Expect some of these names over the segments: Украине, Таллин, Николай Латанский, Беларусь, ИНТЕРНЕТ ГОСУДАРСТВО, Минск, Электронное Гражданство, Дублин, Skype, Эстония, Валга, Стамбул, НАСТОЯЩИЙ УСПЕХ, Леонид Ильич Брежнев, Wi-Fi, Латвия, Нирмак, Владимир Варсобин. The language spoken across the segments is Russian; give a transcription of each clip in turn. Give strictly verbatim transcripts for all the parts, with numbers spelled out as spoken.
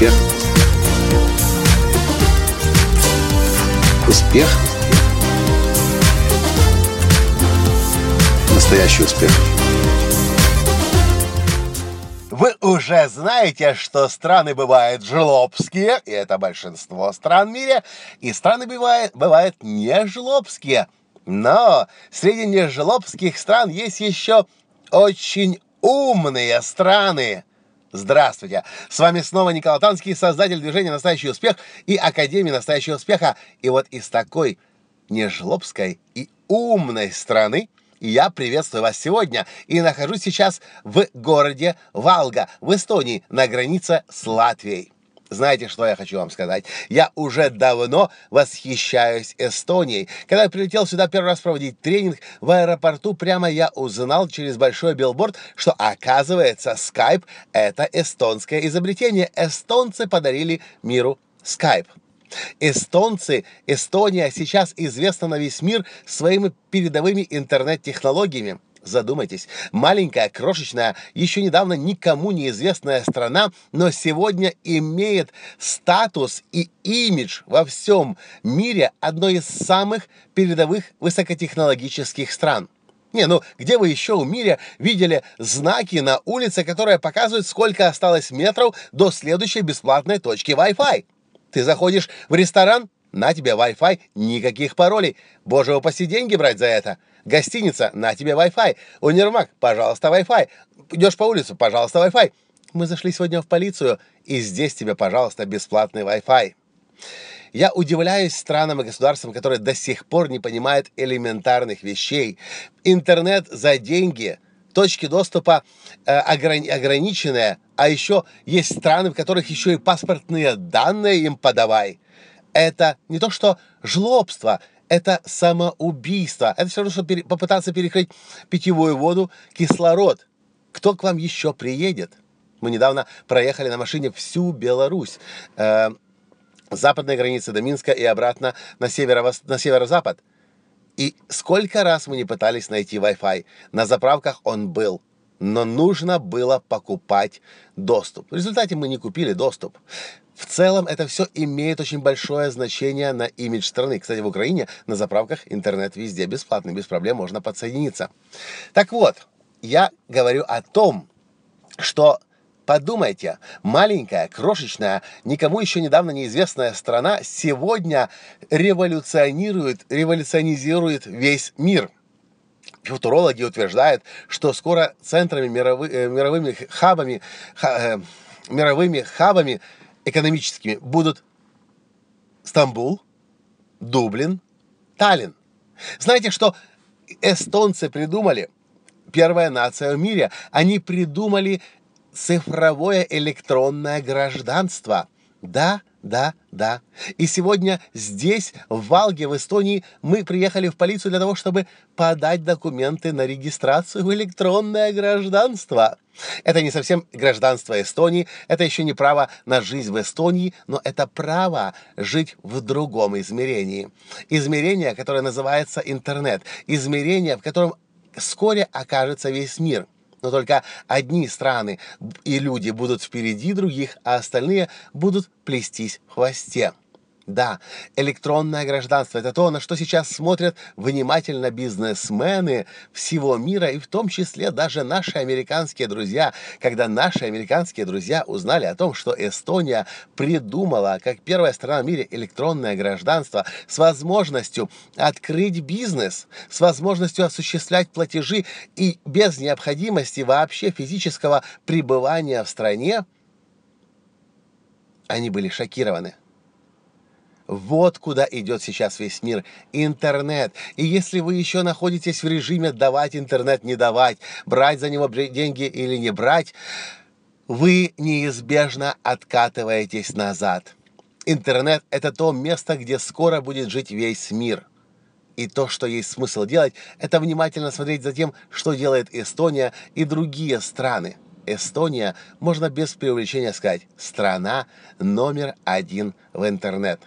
Успех. Успех. Настоящий успех. Вы уже знаете, что страны бывают жлобские, и это большинство стран в мире, и страны бывают, бывают не жлобские. Но среди нежелобских стран есть еще очень умные страны. Здравствуйте! С вами снова Николай Латанский, создатель движения «Настоящий успех» и Академии «Настоящего успеха». И вот из такой нежелобской и умной страны я приветствую вас сегодня и нахожусь сейчас в городе Валга, в Эстонии, на границе с Латвией. Знаете, что я хочу вам сказать? Я уже давно восхищаюсь Эстонией. Когда я прилетел сюда первый раз проводить тренинг, в аэропорту прямо я узнал через большой билборд, что, оказывается, Skype – это эстонское изобретение. Эстонцы подарили миру Skype. Эстонцы, Эстония сейчас известна на весь мир своими передовыми интернет-технологиями. Задумайтесь, маленькая, крошечная, еще недавно никому неизвестная страна, но сегодня имеет статус и имидж во всем мире одной из самых передовых высокотехнологических стран. Не, ну где вы еще в мире видели знаки на улице, которые показывают, сколько осталось метров до следующей бесплатной точки Wi-Fi? Ты заходишь в ресторан, на тебе Wi-Fi, никаких паролей. Боже упаси, деньги брать за это. Гостиница, на тебе Wi-Fi. У Нирмак, пожалуйста, Wi-Fi. Идешь по улице, пожалуйста, Wi-Fi. Мы зашли сегодня в полицию, и здесь тебе, пожалуйста, бесплатный Wi-Fi. Я удивляюсь странам и государствам, которые до сих пор не понимают элементарных вещей. Интернет за деньги. Точки доступа э, ограни- ограниченные. А еще есть страны, в которых еще и паспортные данные им подавай. Это не то что жлобство, это самоубийство. Это все равно, что пере- попытаться перекрыть питьевую воду, кислород. Кто к вам еще приедет? Мы недавно проехали на машине всю Беларусь. Э- западные границы до Минска и обратно на, северо- на северо-запад. И сколько раз мы не пытались найти Wi-Fi. На заправках он был. Но нужно было покупать доступ. В результате мы не купили доступ. В целом это все имеет очень большое значение на имидж страны. Кстати, в Украине на заправках интернет везде бесплатный, без проблем можно подсоединиться. Так вот, я говорю о том, что подумайте, маленькая, крошечная, никому еще недавно неизвестная страна сегодня революционирует, революционизирует весь мир. Футурологи утверждают, что скоро центрами мировых, э, мировыми хабами, ха, э, мировыми хабами экономическими будут Стамбул, Дублин, Таллин. Знаете, что эстонцы придумали? Первая нация в мире. Они придумали цифровое электронное гражданство. Да, да, да. И сегодня здесь, в Валге, в Эстонии, мы приехали в полицию для того, чтобы подать документы на регистрацию в электронное гражданство. Это не совсем гражданство Эстонии, это еще не право на жизнь в Эстонии, но это право жить в другом измерении. Измерение, которое называется интернет. Измерение, в котором вскоре окажется весь мир. Но только одни страны и люди будут впереди других, а остальные будут плестись в хвосте. Да, электронное гражданство – это то, на что сейчас смотрят внимательно бизнесмены всего мира, и в том числе даже наши американские друзья. Когда наши американские друзья узнали о том, что Эстония придумала, как первая страна в мире, электронное гражданство с возможностью открыть бизнес, с возможностью осуществлять платежи и без необходимости вообще физического пребывания в стране, они были шокированы. Вот куда идет сейчас весь мир. Интернет. И если вы еще находитесь в режиме давать интернет, не давать, брать за него деньги или не брать, вы неизбежно откатываетесь назад. Интернет – это то место, где скоро будет жить весь мир. И то, что есть смысл делать, это внимательно смотреть за тем, что делает Эстония и другие страны. Эстония, можно без преувеличения сказать, страна номер один в интернет.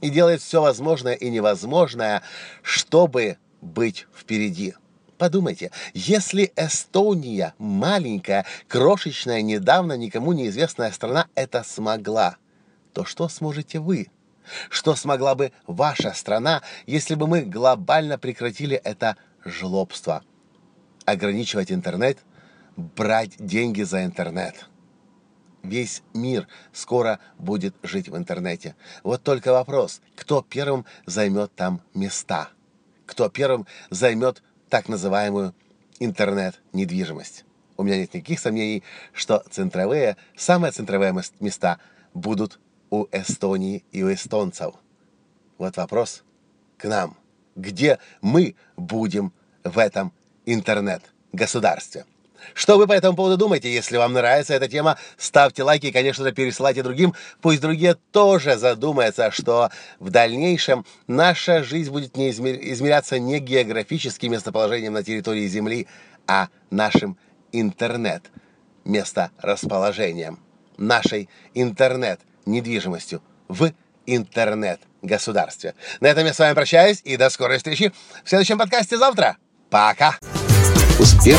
И делает все возможное и невозможное, чтобы быть впереди. Подумайте, если Эстония, маленькая, крошечная, недавно никому неизвестная страна, это смогла, то что сможете вы? Что смогла бы ваша страна, если бы мы глобально прекратили это жлобство? Ограничивать интернет, брать деньги за интернет. Весь мир скоро будет жить в интернете. Вот только вопрос, кто первым займет там места? Кто первым займет так называемую интернет-недвижимость? У меня нет никаких сомнений, что центровые, самые центровые места будут у Эстонии и у эстонцев. Вот вопрос к нам. Где мы будем в этом интернет-государстве? Что вы по этому поводу думаете? Если вам нравится эта тема, ставьте лайки и, конечно же, пересылайте другим. Пусть другие тоже задумаются, что в дальнейшем наша жизнь будет не измер... измеряться не географическим местоположением на территории Земли, а нашим интернет-месторасположением, нашей интернет-недвижимостью в интернет-государстве. На этом я с вами прощаюсь и до скорой встречи в следующем подкасте завтра. Пока! Успех!